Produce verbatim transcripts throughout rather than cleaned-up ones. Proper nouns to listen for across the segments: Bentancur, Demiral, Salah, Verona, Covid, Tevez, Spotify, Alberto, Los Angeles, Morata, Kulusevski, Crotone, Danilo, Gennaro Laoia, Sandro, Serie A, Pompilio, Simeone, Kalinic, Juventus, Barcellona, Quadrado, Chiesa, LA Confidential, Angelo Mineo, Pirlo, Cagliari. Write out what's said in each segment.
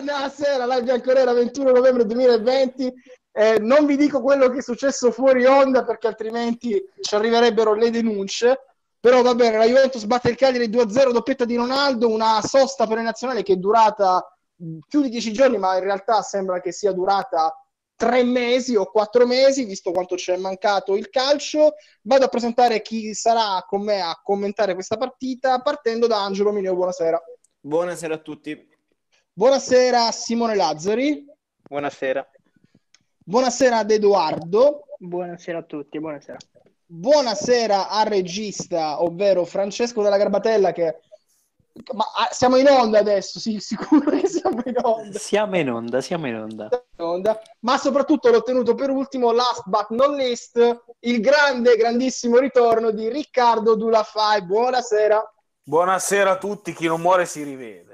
Buonasera, La Bianconera, ventuno novembre duemilaventi. Eh, non vi dico quello che è successo fuori onda perché altrimenti ci arriverebbero le denunce. Però va bene, la Juventus batte il Cagliari due a zero, doppietta di Ronaldo, una sosta per le nazionali che è durata più di dieci giorni, ma in realtà sembra che sia durata tre mesi o quattro mesi, visto quanto ci è mancato il calcio. Vado a presentare chi sarà con me a commentare questa partita, partendo da Angelo Mineo. Buonasera. Buonasera a tutti. Buonasera Simone Lazzari. Buonasera. Buonasera ad Edoardo. Buonasera a tutti, buonasera. Buonasera al regista, ovvero Francesco della Garbatella, che... Ma siamo in onda adesso, sì, sicuro che siamo in onda. Siamo in onda, siamo in onda. Siamo in onda. Ma soprattutto l'ho tenuto per ultimo, last but not least, il grande, grandissimo ritorno di Riccardo Dulafai. Buonasera. Buonasera a tutti, chi non muore si rivede.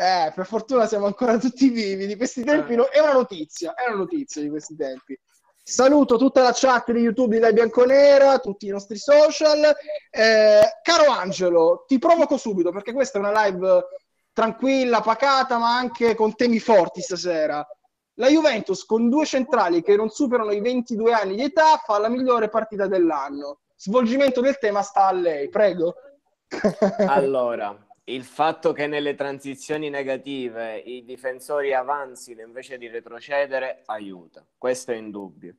Eh, per fortuna siamo ancora tutti vivi di questi tempi, no? È una notizia, è una notizia di questi tempi. Saluto tutta la chat di YouTube di La Bianconera, tutti i nostri social. Eh, caro Angelo, ti provoco subito perché questa è una live tranquilla, pacata, ma anche con temi forti stasera. La Juventus, con due centrali che non superano i ventidue anni di età, fa la migliore partita dell'anno. Svolgimento del tema sta a lei, prego. Allora, il fatto che nelle transizioni negative i difensori avanzino invece di retrocedere aiuta, questo è indubbio.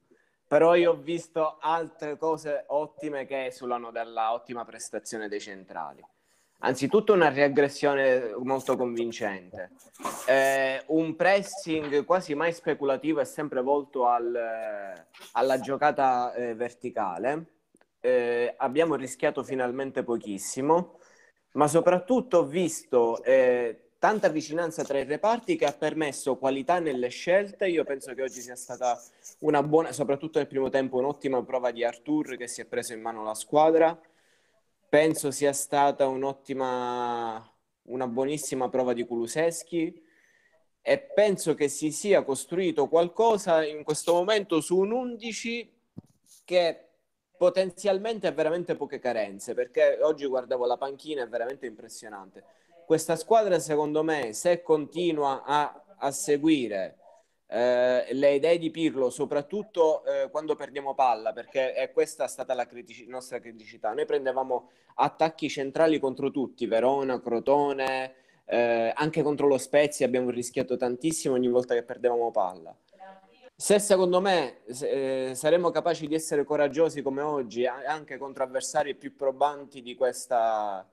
Però io ho visto altre cose ottime che esulano dalla ottima prestazione dei centrali. Anzitutto una riaggressione molto convincente, eh, un pressing quasi mai speculativo e sempre volto al, eh, alla giocata eh, verticale. Eh, abbiamo rischiato finalmente pochissimo, ma soprattutto ho visto eh, tanta vicinanza tra i reparti che ha permesso qualità nelle scelte. Io penso che oggi sia stata una buona, soprattutto nel primo tempo, un'ottima prova di Arthur, che si è preso in mano la squadra. Penso sia stata un'ottima, una buonissima prova di Kulusevski, e penso che si sia costruito qualcosa in questo momento su un undici che... potenzialmente ha veramente poche carenze, perché oggi guardavo la panchina, è veramente impressionante. Questa squadra, secondo me, se continua a, a seguire eh, le idee di Pirlo, soprattutto eh, quando perdiamo palla, perché è questa è stata la critici- nostra criticità. Noi prendevamo attacchi centrali contro tutti, Verona, Crotone, eh, anche contro lo Spezia abbiamo rischiato tantissimo ogni volta che perdevamo palla. Se secondo me eh, saremo capaci di essere coraggiosi come oggi, anche contro avversari più probanti di, questa,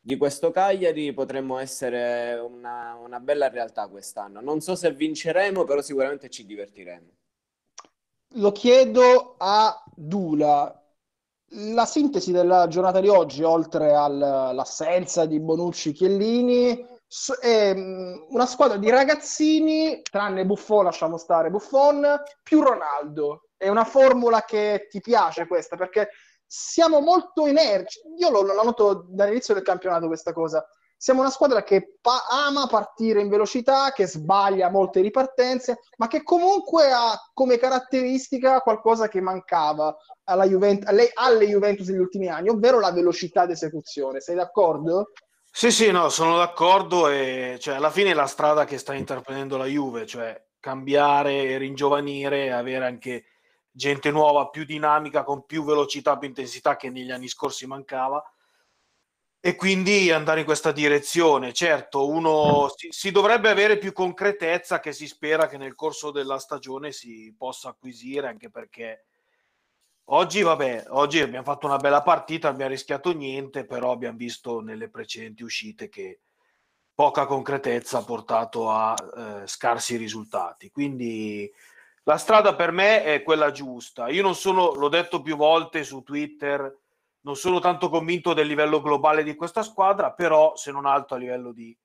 di questo Cagliari, potremmo essere una, una bella realtà quest'anno. Non so se vinceremo, però sicuramente ci divertiremo. Lo chiedo a Dula. La sintesi della giornata di oggi, oltre all'assenza di Bonucci, Chiellini... è una squadra di ragazzini, tranne Buffon, lasciamo stare Buffon, più Ronaldo. È una formula che ti piace questa, perché siamo molto energici. Io lo, lo noto dall'inizio del campionato questa cosa. Siamo una squadra che pa- ama partire in velocità, che sbaglia molte ripartenze, ma che comunque ha come caratteristica qualcosa che mancava alla Juvent- alle-, alle Juventus negli ultimi anni, ovvero la velocità d'esecuzione. Sei d'accordo? Sì, sì, no, sono d'accordo. E cioè, alla fine è la strada che sta intraprendendo la Juve, cioè cambiare, ringiovanire, avere anche gente nuova, più dinamica, con più velocità, più intensità, che negli anni scorsi mancava, e quindi andare in questa direzione. Certo, uno si, si dovrebbe avere più concretezza, che si spera che nel corso della stagione si possa acquisire, anche perché... Oggi, vabbè, oggi abbiamo fatto una bella partita, non abbiamo rischiato niente, però abbiamo visto nelle precedenti uscite che poca concretezza ha portato a eh, scarsi risultati. Quindi la strada per me è quella giusta. Io non sono, l'ho detto più volte su Twitter, non sono tanto convinto del livello globale di questa squadra, però se non altro a livello di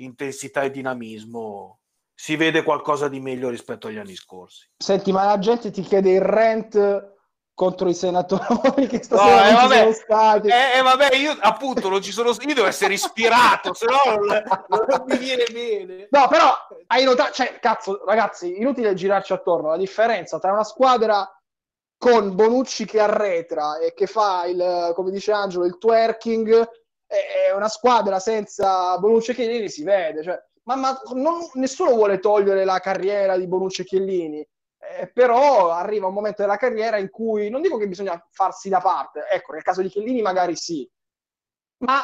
intensità e dinamismo si vede qualcosa di meglio rispetto agli anni scorsi. Senti, ma la gente ti chiede il rent... contro i senatori che stasera no, non eh, ci sono stati. Eh, eh, vabbè, io appunto non ci sono stato, io devo essere ispirato, se no non, non mi viene bene. No, però hai notato, cioè, cazzo, ragazzi, inutile girarci attorno, la differenza tra una squadra con Bonucci che arretra e che fa, il come dice Angelo, il twerking, e una squadra senza Bonucci e Chiellini si vede, cioè, ma, ma non, nessuno vuole togliere la carriera di Bonucci e Chiellini, eh, però arriva un momento della carriera in cui, non dico che bisogna farsi da parte, ecco, nel caso di Chiellini magari sì, ma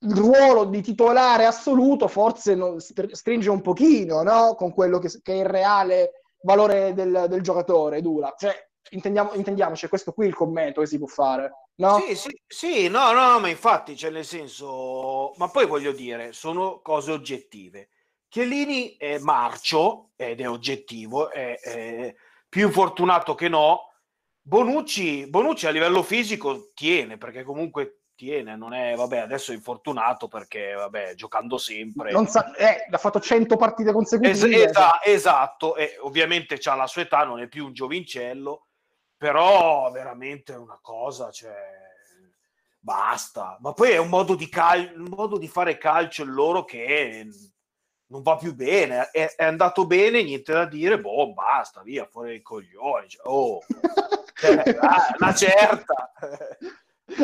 il ruolo di titolare assoluto forse non, stringe un pochino, no? Con quello che, che è il reale valore del, del giocatore, Dula, cioè Intendiamo, intendiamoci, questo qui è il commento che si può fare, no? Sì, sì, sì, no, no, ma infatti, cioè, nel senso, ma poi voglio dire, sono cose oggettive. Chiellini è marcio, ed è oggettivo, è, è più fortunato che no. Bonucci, Bonucci a livello fisico tiene, perché comunque tiene, non è, vabbè, adesso è infortunato perché, vabbè, giocando sempre... Non sa, eh, ha fatto cento partite consecutive. Es- esa- esatto, e ovviamente c'ha la sua età, non è più un giovincello, però veramente è una cosa, cioè, basta. Ma poi è un modo di, cal- un modo di fare calcio loro che non va più bene, è, è andato bene, niente da dire, boh, basta, via, fuori i coglioni, cioè, oh, cioè, ah, una certa.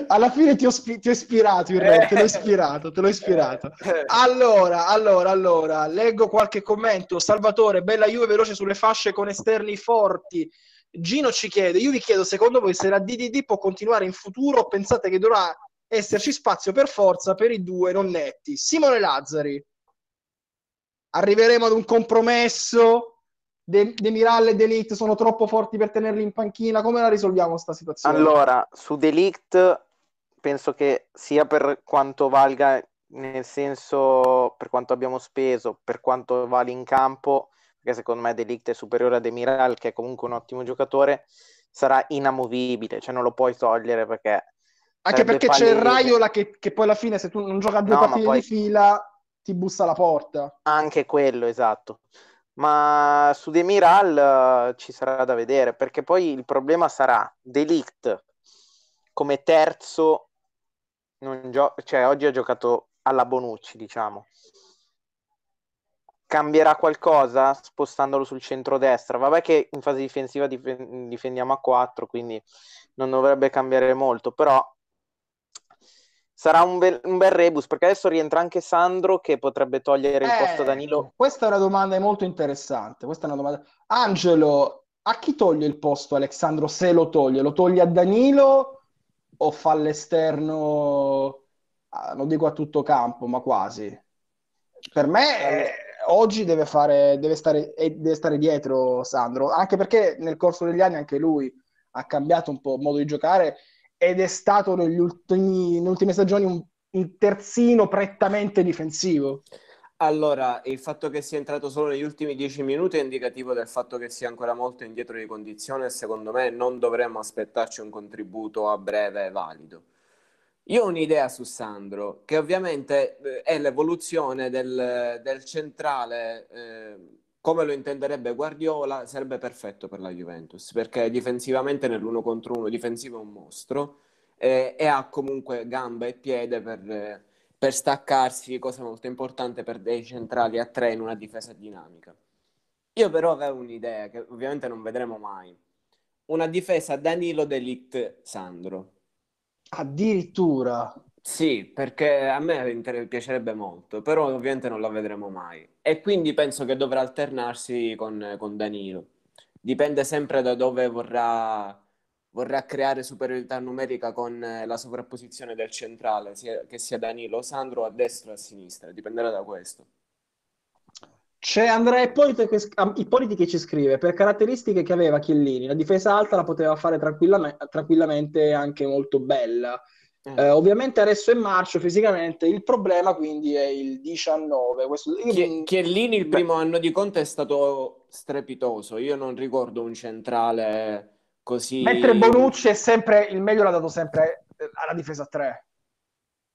Alla fine ti ho, spi- ti ho ispirato, il re, te l'ho ispirato, te l'ho ispirato. Allora, allora, allora, leggo qualche commento. Salvatore, bella Juve veloce sulle fasce con esterni forti. Gino ci chiede, io vi chiedo, secondo voi se la D D D può continuare in futuro o pensate che dovrà esserci spazio per forza per i due non netti? Simone Lazzari, arriveremo ad un compromesso? De- Demiral e De Ligt sono troppo forti per tenerli in panchina, come la risolviamo questa situazione? Allora, su De Ligt penso che sia per quanto valga, nel senso per quanto abbiamo speso, per quanto vale in campo, perché secondo me De Ligt è superiore a Demiral, che è comunque un ottimo giocatore, sarà inamovibile, cioè non lo puoi togliere, perché anche perché palline... c'è Raiola che, che poi alla fine se tu non gioca due no, partite poi... di fila ti bussa alla porta, anche quello, esatto. Ma su Demiral uh, ci sarà da vedere, perché poi il problema sarà De Ligt come terzo non gio- cioè oggi ha giocato alla Bonucci, diciamo. Cambierà qualcosa spostandolo sul centrodestra? Vabbè che in fase difensiva dif- difendiamo a quattro, quindi non dovrebbe cambiare molto, però sarà un bel, un bel rebus, perché adesso rientra anche Sandro che potrebbe togliere eh, il posto a Danilo. Questa è una domanda molto interessante, questa è una domanda. Angelo, a chi toglie il posto Alessandro, se lo toglie? Lo toglie a Danilo o fa l'esterno, non dico a tutto campo, ma quasi? Per me eh, oggi deve fare deve stare, deve stare dietro Sandro, anche perché nel corso degli anni anche lui ha cambiato un po' il modo di giocare ed è stato negli ultimi, nelle ultime stagioni un, un terzino prettamente difensivo. Allora, il fatto che sia entrato solo negli ultimi dieci minuti è indicativo del fatto che sia ancora molto indietro di condizione e secondo me non dovremmo aspettarci un contributo a breve e valido. Io ho un'idea su Sandro, che ovviamente è l'evoluzione del, del centrale, eh, come lo intenderebbe Guardiola, sarebbe perfetto per la Juventus, perché difensivamente nell'uno contro uno, difensivo è un mostro, eh, e ha comunque gamba e piede per, eh, per staccarsi, cosa molto importante per dei centrali a tre in una difesa dinamica. Io però avevo un'idea, che ovviamente non vedremo mai, una difesa Danilo, De Ligt, Sandro. Addirittura? Sì, perché a me piacerebbe molto, però ovviamente non la vedremo mai. E quindi penso che dovrà alternarsi con, con Danilo. Dipende sempre da dove vorrà, vorrà creare superiorità numerica con la sovrapposizione del centrale, sia, che sia Danilo o Sandro, a destra o a sinistra, dipenderà da questo. C'è Andrea Ippolito che, Ippoliti che ci scrive, per caratteristiche che aveva Chiellini, la difesa alta la poteva fare tranquillamente, tranquillamente anche molto bella. Eh. Eh, ovviamente adesso è marcio fisicamente, il problema quindi è il diciannove. Questo... Chie- Chiellini il primo Beh. anno di Conte è stato strepitoso, io non ricordo un centrale così... Mentre Bonucci è sempre, il meglio l'ha dato sempre alla difesa tre.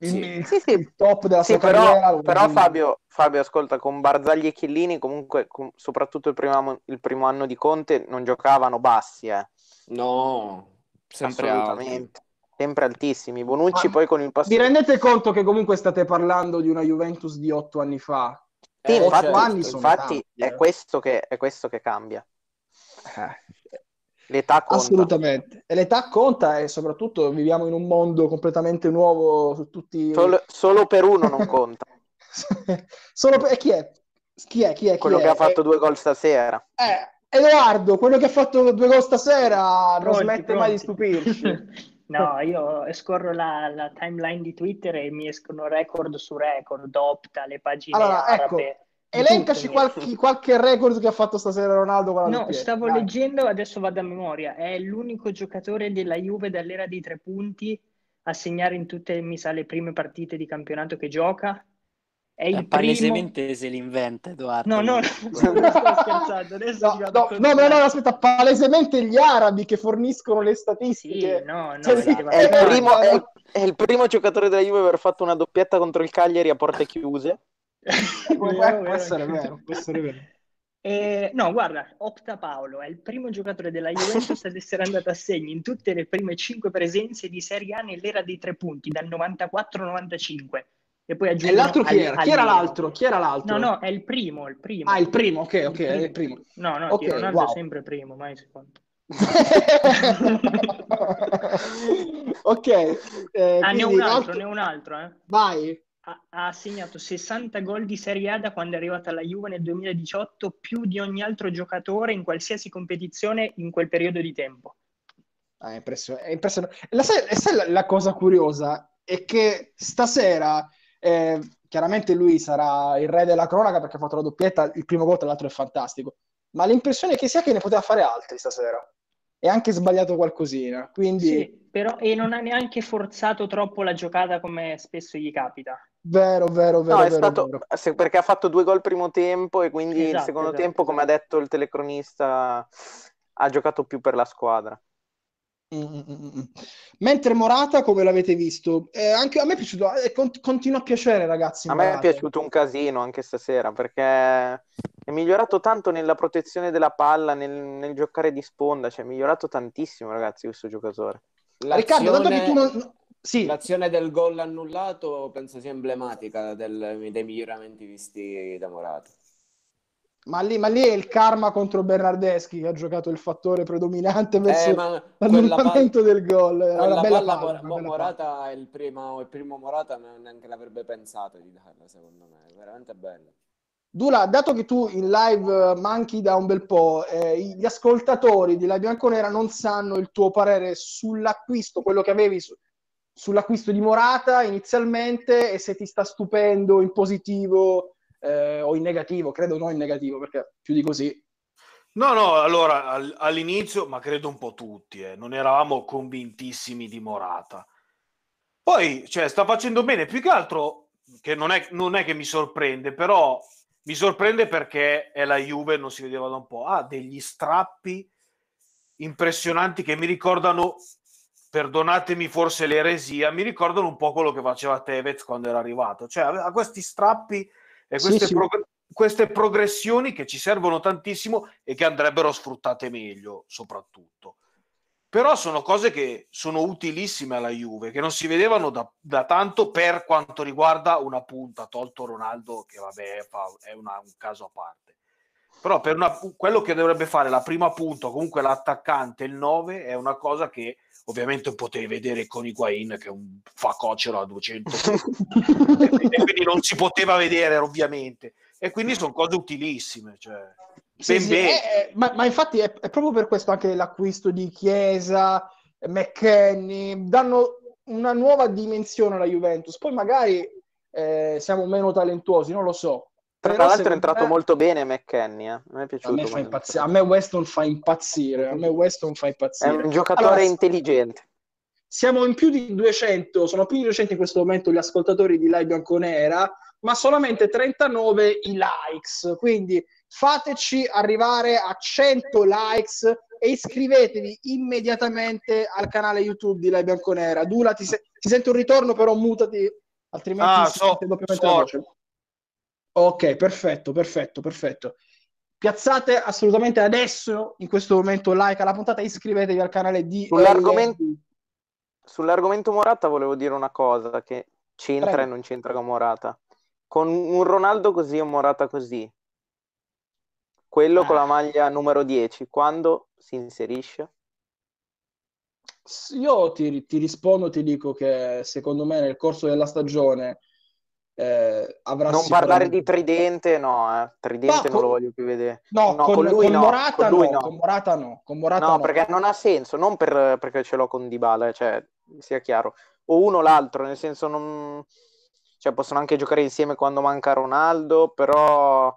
Il, sì. Il, sì, sì. Il top della sì, sua però, carriera, però Fabio, Fabio ascolta, con Barzagli e Chiellini comunque con, soprattutto il primo, il primo anno di Conte non giocavano bassi eh. no sempre assolutamente alti. Sempre altissimi. Bonucci, ma poi con il passaggio, vi rendete conto che comunque state parlando di una Juventus di otto anni fa? Sì, eh, infatti, anni sono infatti tanti, eh. è, questo che, è questo che cambia eh. L'età conta. Assolutamente. E l'età conta e soprattutto viviamo in un mondo completamente nuovo su tutti... Solo, solo per uno non conta. Sono... E chi è? Chi è? Chi è? Chi quello è? Che ha fatto è... due gol stasera. Eh, Edoardo, quello che ha fatto due gol stasera pronti, non smette pronti. mai di stupirci. No, io scorro la, la timeline di Twitter e mi escono record su record, Opta, le pagine allora, arabe. Ecco. Elencaci qualche, qualche record che ha fatto stasera Ronaldo. Con la no, stavo Dai. leggendo, adesso vado a memoria. È l'unico giocatore della Juve dall'era dei tre punti a segnare in tutte, mi sa, le prime partite di campionato che gioca. È il palesemente primo... se l'inventa Edoardo. No, no, no, non sto scherzando. Adesso no, no, no, no, no, aspetta, palesemente gli arabi che forniscono le statistiche. Sì, no, no, cioè, sì, è, il primo, è, è il primo giocatore della Juve a aver fatto una doppietta contro il Cagliari a porte chiuse. può, vero, può, essere vero, può essere vero eh, no guarda Opta Paolo è il primo giocatore della Juventus ad essere andato a segno in tutte le prime cinque presenze di Serie A nell'era dei tre punti dal novantaquattro novantacinque e poi aggiungo e l'altro chi era? Al, chi era l'altro? Chi era l'altro? no no è il primo, il primo. ah il primo ok ok il primo. È il primo. no no okay, Ronaldo wow. è sempre primo mai secondo ok eh, ah, ne ho un altro, altro ne ho un altro eh. vai Ha segnato sessanta gol di Serie A da quando è arrivata alla Juve nel duemiladiciotto, più di ogni altro giocatore in qualsiasi competizione in quel periodo di tempo. Ah, è impressionante. È impressionante. La, la, la cosa curiosa è che stasera, eh, chiaramente lui sarà il re della cronaca perché ha fatto la doppietta, il primo gol tra l'altro è fantastico, ma l'impressione che sia che ne poteva fare altri stasera. E anche sbagliato qualcosina, quindi... Sì, però, e non ha neanche forzato troppo la giocata come spesso gli capita. Vero, vero, vero. No, è vero, stato... vero. Perché ha fatto due gol primo tempo e quindi esatto, il secondo esatto, tempo, come esatto. ha detto il telecronista, ha giocato più per la squadra. Mm-mm-mm. Mentre Morata, come l'avete visto, eh, anche a me è piaciuto, eh, cont- continua a piacere ragazzi. A Morata. me è piaciuto un casino anche stasera perché... È migliorato tanto nella protezione della palla, nel, nel giocare di sponda, cioè è migliorato tantissimo ragazzi questo giocatore. L'azione, Riccardo, dato che tu non... sì. l'azione del gol annullato penso sia emblematica del, dei miglioramenti visti da Morata. Ma lì, ma lì è il karma contro Bernardeschi che ha giocato il fattore predominante verso eh, l'annullamento palla, del gol. Era bella palla, palla, mo, bella Morata palla. È il primo, il primo Morata neanche l'avrebbe pensato di darla secondo me, è veramente bello. Dula, dato che tu in live manchi da un bel po', eh, gli ascoltatori di La Bianconera non sanno il tuo parere sull'acquisto, quello che avevi su, sull'acquisto di Morata inizialmente e se ti sta stupendo in positivo eh, o in negativo, credo no in negativo perché più di così. No, no, allora all'inizio, ma credo un po' tutti, eh, non eravamo convintissimi di Morata. Poi, cioè, sta facendo bene, più che altro, che non è, non è che mi sorprende, però... Mi sorprende perché è la Juve, non si vedeva da un po'. Ha degli strappi impressionanti che mi ricordano, perdonatemi forse l'eresia, mi ricordano un po' quello che faceva Tevez quando era arrivato. Cioè ha questi strappi e queste, sì, sì. Prog- queste progressioni che ci servono tantissimo e che andrebbero sfruttate meglio soprattutto. Però sono cose che sono utilissime alla Juve, che non si vedevano da, da tanto per quanto riguarda una punta, tolto Ronaldo, che vabbè è una, un caso a parte. Però per una, quello che dovrebbe fare la prima punta, comunque l'attaccante, il nove, è una cosa che ovviamente potevi vedere con Higuain, che è un facocero a duecento e quindi non si poteva vedere ovviamente. E quindi sono cose utilissime, cioè... Sì, sì, è, è, ma, ma infatti è, è proprio per questo anche l'acquisto di Chiesa, McKennie, danno una nuova dimensione alla Juventus. Poi magari eh, siamo meno talentuosi, non lo so. Tra Però l'altro è entrato me... molto bene McKennie, eh. mi è piaciuto. A me, fa impazz- a me Weston fa impazzire, a me Weston fa impazzire. È un giocatore allora, intelligente. Siamo in più di duecento, sono più di duecento in questo momento gli ascoltatori di La Bianconera, ma solamente trentanove i likes, quindi... Fateci arrivare a cento likes e iscrivetevi immediatamente al canale YouTube di La Bianconera. Dula, ti, se- ti sento un ritorno, però mutati, altrimenti ah, si so, sente doppiamente so. la voce. Ok, perfetto, perfetto, perfetto. Piazzate assolutamente adesso, in questo momento, like alla puntata e iscrivetevi al canale di... Sull'argomento, sull'argomento Morata volevo dire una cosa, che c'entra Prego. e non c'entra con Morata. Con un Ronaldo così e un Morata così. Quello ah. con la maglia numero dieci, quando si inserisce? Io ti, ti rispondo, ti dico che secondo me nel corso della stagione eh, avrà non parlare di Tridente, no, eh. Tridente no, non lo voglio più vedere. No, no con, con lui, con no, Morata con lui no, no, con Morata no, con Morata no, no. Perché non ha senso, non per, perché ce l'ho con Dybala, cioè, sia chiaro, o uno o l'altro, nel senso non... Cioè, possono anche giocare insieme quando manca Ronaldo, però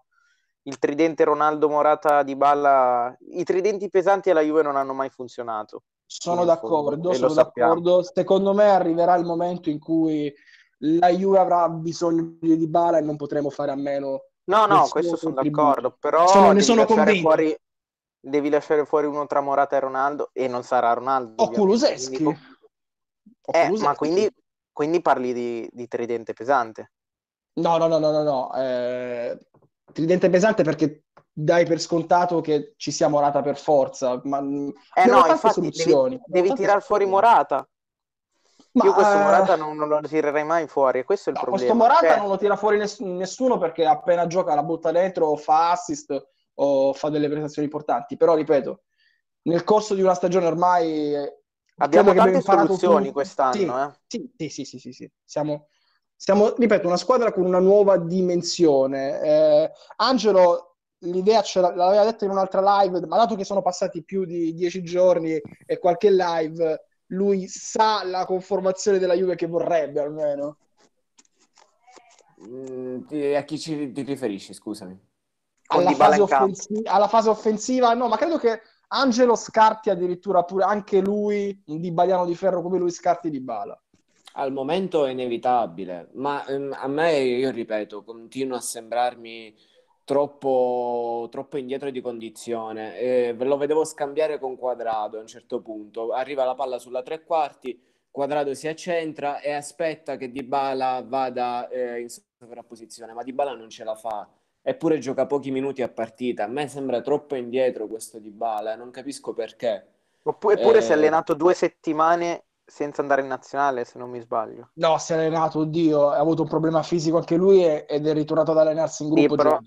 il tridente Ronaldo, Morata, Dybala, i tridenti pesanti alla Juve non hanno mai funzionato. Sono d'accordo, sono d'accordo. Secondo me arriverà il momento in cui la Juve avrà bisogno di Dybala e non potremo fare a meno. No, no, questo sono d'accordo, però sono, ne sono convinto. Fuori, devi lasciare fuori uno tra Morata e Ronaldo, e non sarà Ronaldo. O Kulusevski. Quindi... Eh, ma quindi... Quindi parli di, di tridente pesante? No, no, no, no, no, no. Eh, tridente pesante perché dai per scontato che ci sia Morata per forza, ma eh no, infatti soluzioni. Devi, devi tirar fuori Morata. Ma, Io questo Morata non, non lo tirerai mai fuori, e questo è il no, problema. Questo Morata cioè... non lo tira fuori ness- nessuno perché appena gioca la butta dentro o fa assist o fa delle prestazioni importanti. Però, ripeto, nel corso di una stagione ormai... Abbiamo tante soluzioni quest'anno, sì, eh. sì, sì, sì, sì, sì. Siamo, siamo, ripeto, una squadra con una nuova dimensione. Eh, Angelo, l'idea ce l'aveva detta in un'altra live, ma dato che sono passati più di dieci giorni e qualche live, lui sa la conformazione della Juve che vorrebbe, almeno. Mm, a chi ci, ti riferisci, scusami? Alla fase, offensi- alla fase offensiva? No, ma credo che Angelo scarti addirittura pure anche lui, un dibaliano di ferro come lui scarti Dybala. Al momento è inevitabile, ma ehm, a me, io ripeto, continua a sembrarmi troppo, troppo indietro di condizione. Eh, ve lo vedevo scambiare con Quadrado a un certo punto. Arriva la palla sulla tre quarti, Quadrado si accentra e aspetta che Dybala vada eh, in sovrapposizione, ma Dybala non ce la fa. Eppure gioca pochi minuti a partita. A me sembra troppo indietro questo Dybala, non capisco perché. Eppure eh... si è allenato due settimane senza andare in nazionale, se non mi sbaglio. No, si è allenato, oddio, ha avuto un problema fisico anche lui ed è ritornato ad allenarsi in gruppo. Sì, però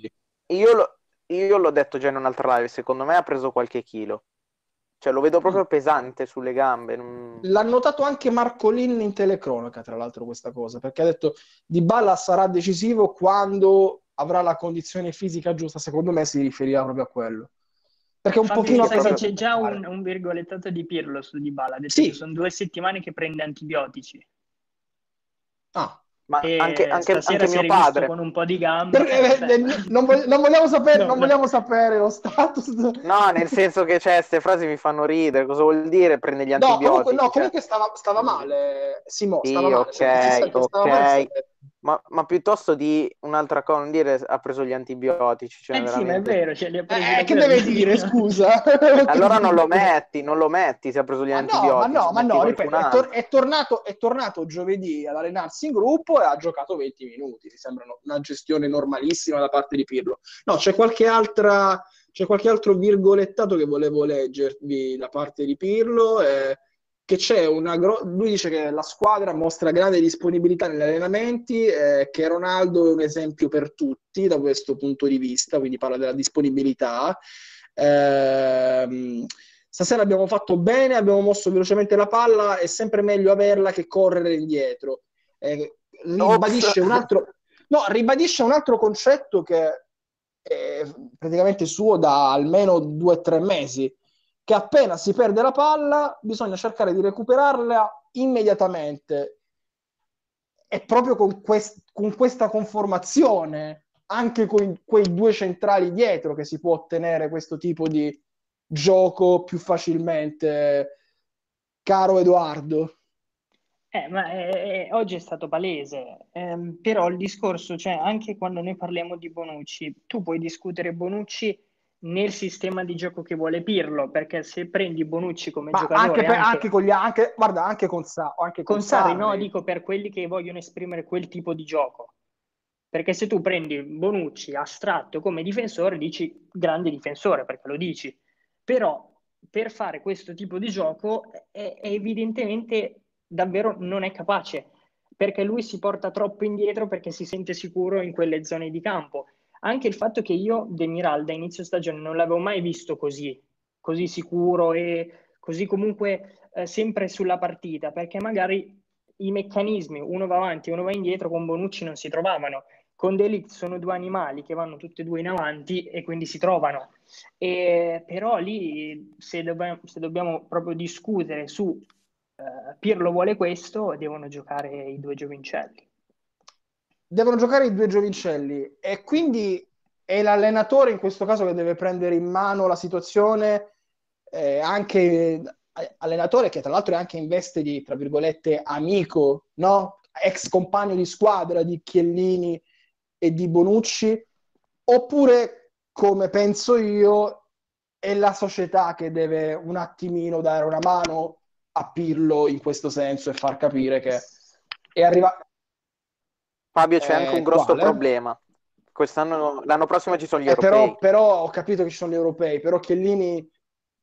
io, lo, io l'ho detto già in un'altra live, secondo me ha preso qualche chilo. Cioè lo vedo proprio pesante sulle gambe. Non... L'ha notato anche Marcolin in telecronaca, tra l'altro, questa cosa, perché ha detto Dybala sarà decisivo quando... avrà la condizione fisica giusta, secondo me si riferiva proprio a quello. Perché un Fabio, pochino... Sai che c'è già un, un virgolettato di Pirlo su Dybala, ha detto sì. Che sono due settimane che prende antibiotici. Ah, ma e anche, anche, anche mio padre. Con un po' di gambe... Per, eh, non, non vogliamo sapere, no, non no. vogliamo sapere lo status... No, nel senso che cioè, queste frasi mi fanno ridere, cosa vuol dire prende gli antibiotici? No, comunque, no, cioè... comunque stava, stava male, Simo, sì, stava male. Sì, ok, ok. Male, Ma, ma piuttosto di un'altra cosa, non dire ha preso gli antibiotici. Cioè eh veramente... sì, ma è vero. Cioè, li ha presi eh, che deve dire, scusa? Allora non lo metti, non lo metti se ha preso gli ma antibiotici. No, ma no, ma no, ripeto, è, tor- è, tornato, è tornato giovedì ad allenarsi in gruppo e ha giocato venti minuti. Mi sembra una gestione normalissima da parte di Pirlo. No, c'è qualche altra, c'è qualche altro virgolettato che volevo leggervi da parte di Pirlo. Eh... Che c'è una gro- lui dice che la squadra mostra grande disponibilità negli allenamenti, eh, che Ronaldo è un esempio per tutti da questo punto di vista, quindi parla della disponibilità. Eh, stasera abbiamo fatto bene, abbiamo mosso velocemente la palla, è sempre meglio averla che correre indietro. Eh, ribadisce un altro, no, ribadisce un altro concetto che è praticamente suo da almeno due o tre mesi, che appena si perde la palla bisogna cercare di recuperarla immediatamente. E proprio con, quest- con questa conformazione, anche con quei due centrali dietro, che si può ottenere questo tipo di gioco più facilmente, caro Edoardo. Eh, ma eh, eh, oggi è stato palese, eh, però il discorso, cioè anche quando noi parliamo di Bonucci, tu puoi discutere Bonucci nel sistema di gioco che vuole Pirlo, perché se prendi Bonucci come ma giocatore anche, per, anche, anche con gli anche guarda anche con, Sa, anche con, con Sarri, no, dico per quelli che vogliono esprimere quel tipo di gioco, perché se tu prendi Bonucci astratto come difensore dici grande difensore perché lo dici, però per fare questo tipo di gioco è, è evidentemente davvero non è capace, perché lui si porta troppo indietro, perché si sente sicuro in quelle zone di campo. Anche il fatto che io Demiral da inizio stagione non l'avevo mai visto così, così sicuro e così comunque eh, sempre sulla partita, perché magari i meccanismi, uno va avanti, uno va indietro, con Bonucci non si trovavano. Con De Ligt sono due animali che vanno tutti e due in avanti e quindi si trovano. E, però lì, se dobbiamo, se dobbiamo proprio discutere su uh, Pirlo vuole questo, devono giocare i due giovincelli. Devono giocare i due giovincelli e quindi è l'allenatore in questo caso che deve prendere in mano la situazione, eh, anche allenatore che tra l'altro è anche in veste di, tra virgolette, amico, no? Ex compagno di squadra di Chiellini e di Bonucci, oppure, come penso io, è la società che deve un attimino dare una mano a Pirlo in questo senso e far capire che è arrivato. Fabio, c'è eh, anche un grosso quale? problema quest'anno, l'anno prossimo ci sono gli eh, europei, però, però ho capito che ci sono gli europei, però Chiellini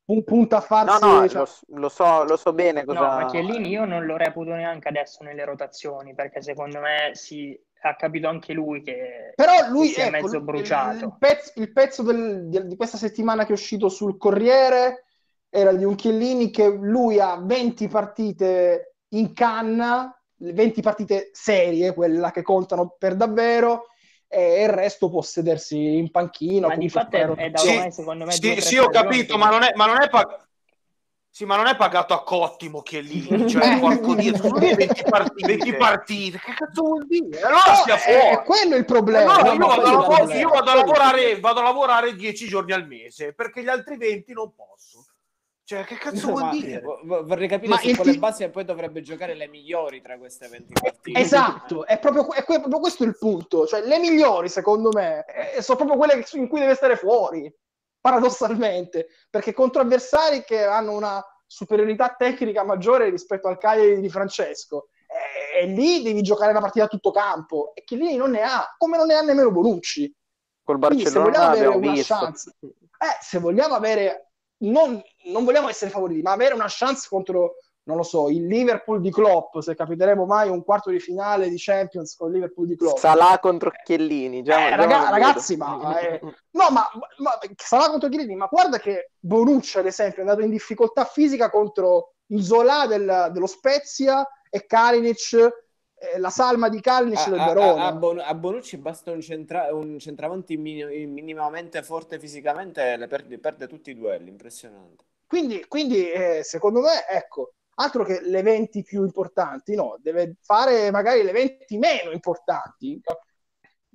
un punto a farsi... No, no, cioè... lo, lo, so, lo so bene cosa... No, ma Chiellini io non lo reputo neanche adesso nelle rotazioni, perché secondo me si ha capito anche lui che, però lui, che si ecco, è mezzo bruciato. Il, il pezzo, il pezzo del, di, di questa settimana che è uscito sul Corriere era di un Chiellini che lui ha venti partite in canna, venti partite serie, quella che contano per davvero, e il resto può sedersi in panchina. Ma di fatto è, è da sì, ormai, secondo me sì, sì ho capito, ma non è, ma non è pag... sì, ma non è pagato a cottimo Chiellini, cioè porco Dio, venti partite venti partite, che cazzo vuol dire? Allora no, sia fuori, è quello il problema. Allora, io, vado lavoro, problema. io vado a lavorare vado a lavorare dieci giorni al mese perché gli altri venti non posso. Cioè, che cazzo vuol dire? Vorrei capire ma su quale ti... base poi dovrebbe giocare le migliori tra queste venti partite. Esatto, è proprio, è proprio questo il punto. Cioè, le migliori, secondo me, sono proprio quelle in cui deve stare fuori, paradossalmente, perché contro avversari che hanno una superiorità tecnica maggiore rispetto al Cagliari di Francesco. E lì devi giocare la partita a tutto campo, e che lì non ne ha, come non ne ha nemmeno Bonucci. Col Barcellona quindi, se vogliamo avere una visto. chance, eh, se vogliamo avere... Non, non vogliamo essere favoriti, ma avere una chance contro, non lo so, il Liverpool di Klopp, se capiteremo mai un quarto di finale di Champions con il Liverpool di Klopp. Salah contro Chiellini, già, eh, già raga- ragazzi, ma eh, no, ma, ma Salah contro Chiellini, ma guarda che Bonucci, ad esempio, è andato in difficoltà fisica contro il Zola del, dello Spezia e Kalinic. La salma di Kalinic del Verona. A, a, a Bonucci basta un, centra, un centravanti min, minimamente forte fisicamente, le perde, perde tutti i duelli, impressionante. Quindi, quindi eh, secondo me, ecco, altro che le venti più importanti, no, deve fare magari le venti meno importanti.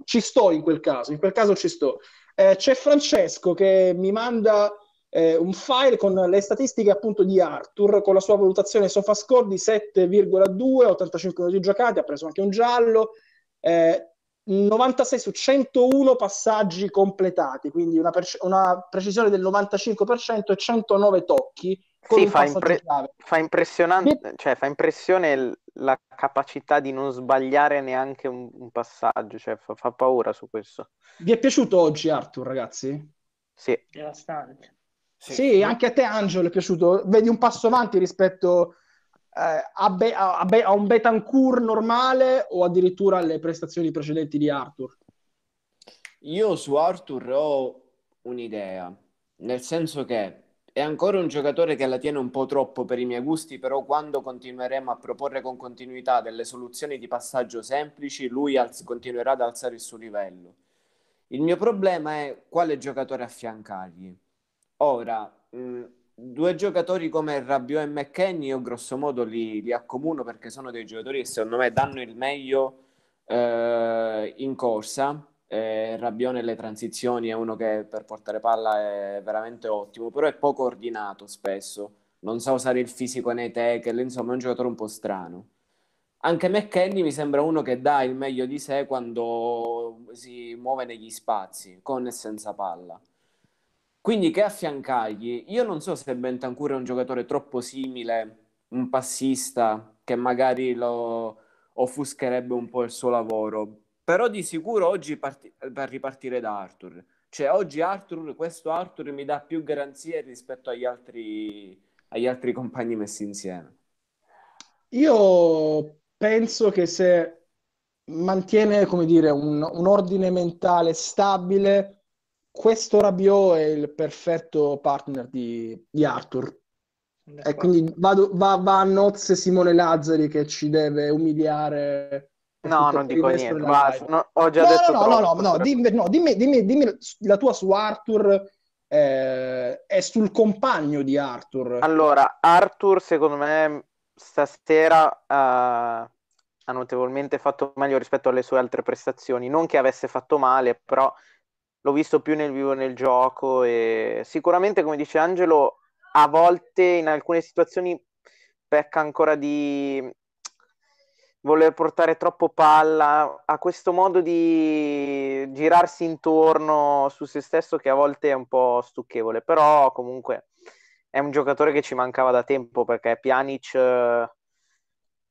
Ci sto in quel caso, in quel caso ci sto. Eh, c'è Francesco che mi manda eh, un file con le statistiche appunto di Arthur con la sua valutazione SofaScore di sette virgola due, ottantacinque minuti giocati, ha preso anche un giallo, eh, novantasei su centouno passaggi completati, quindi una, perce- una precisione del novantacinque per cento e centonove tocchi con sì, un fa, impre- fa impressionante e... cioè fa impressione l- la capacità di non sbagliare neanche un, un passaggio, cioè fa-, fa paura su questo. Vi è piaciuto oggi Arthur, ragazzi? Sì, devastante. Sì, sì, anche a te Angelo è piaciuto? Vedi un passo avanti rispetto eh, a, be- a, be- a un Betancur normale o addirittura alle prestazioni precedenti di Arthur? Io su Arthur ho un'idea, nel senso che è ancora un giocatore che la tiene un po' troppo per i miei gusti, però quando continueremo a proporre con continuità delle soluzioni di passaggio semplici, lui alz- continuerà ad alzare il suo livello. Il mio problema è quale giocatore affiancargli. Ora, mh, due giocatori come Rabiot e McKennie io grosso modo li, li accomuno perché sono dei giocatori che secondo me danno il meglio eh, in corsa. Eh, Rabiot nelle transizioni è uno che per portare palla è veramente ottimo, però è poco ordinato spesso, non sa usare il fisico nei tackle, insomma è un giocatore un po' strano. Anche McKennie mi sembra uno che dà il meglio di sé quando si muove negli spazi, con e senza palla. Quindi che affiancargli? Io non so se Bentancur è un giocatore troppo simile, un passista che magari lo offuscherebbe un po' il suo lavoro, però di sicuro oggi parti- per ripartire da Arthur. Cioè oggi Arthur, questo Arthur mi dà più garanzie rispetto agli altri, agli altri compagni messi insieme. Io penso che se mantiene, come dire, un, un ordine mentale stabile, questo Rabiot è il perfetto partner di, di Arthur. E quindi vado, va, va a nozze Simone Lazzari che ci deve umiliare. No, non dico niente, basta, no, ho già no, detto no, troppo, no, no, no, dimmi, no, dimmi, dimmi, dimmi la tua su Arthur eh, e sul compagno di Arthur. Allora, Arthur secondo me stasera eh, ha notevolmente fatto meglio rispetto alle sue altre prestazioni, non che avesse fatto male, però l'ho visto più nel vivo nel gioco e sicuramente, come dice Angelo, a volte in alcune situazioni pecca ancora di voler portare troppo palla, a questo modo di girarsi intorno su se stesso che a volte è un po' stucchevole, però comunque è un giocatore che ci mancava da tempo, perché Pjanic eh,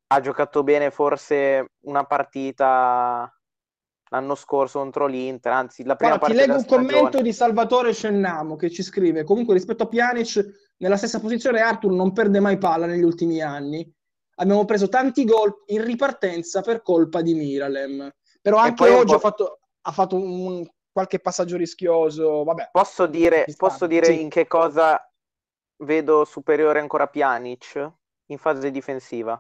ha giocato bene forse una partita l'anno scorso contro l'Inter, anzi la prima Guarda, parte ti leggo un commento di Salvatore Cennamo che ci scrive: comunque rispetto a Pjanic nella stessa posizione Arthur non perde mai palla negli ultimi anni. Abbiamo preso tanti gol in ripartenza per colpa di Miralem. Però anche oggi ha fatto, ha fatto un, qualche passaggio rischioso. Vabbè. Posso dire, posso dire sì. In che cosa vedo superiore ancora Pjanic? In fase difensiva.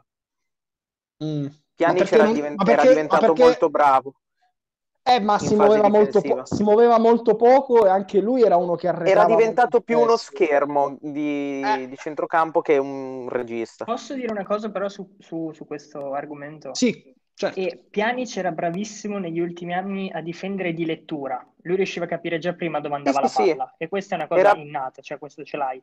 Mm. Pjanic era, non, divent- perché, era diventato perché... molto bravo. Eh, ma si muoveva, molto po- si muoveva molto poco e anche lui era uno che arredava. Era diventato più uno schermo di, eh. di centrocampo che un regista. Posso dire una cosa però su, su, su questo argomento? Sì, certo. E Pjanic era bravissimo negli ultimi anni a difendere di lettura. Lui riusciva a capire già prima dove andava sì, la palla. Sì. E questa è una cosa era... innata, cioè questo ce l'hai.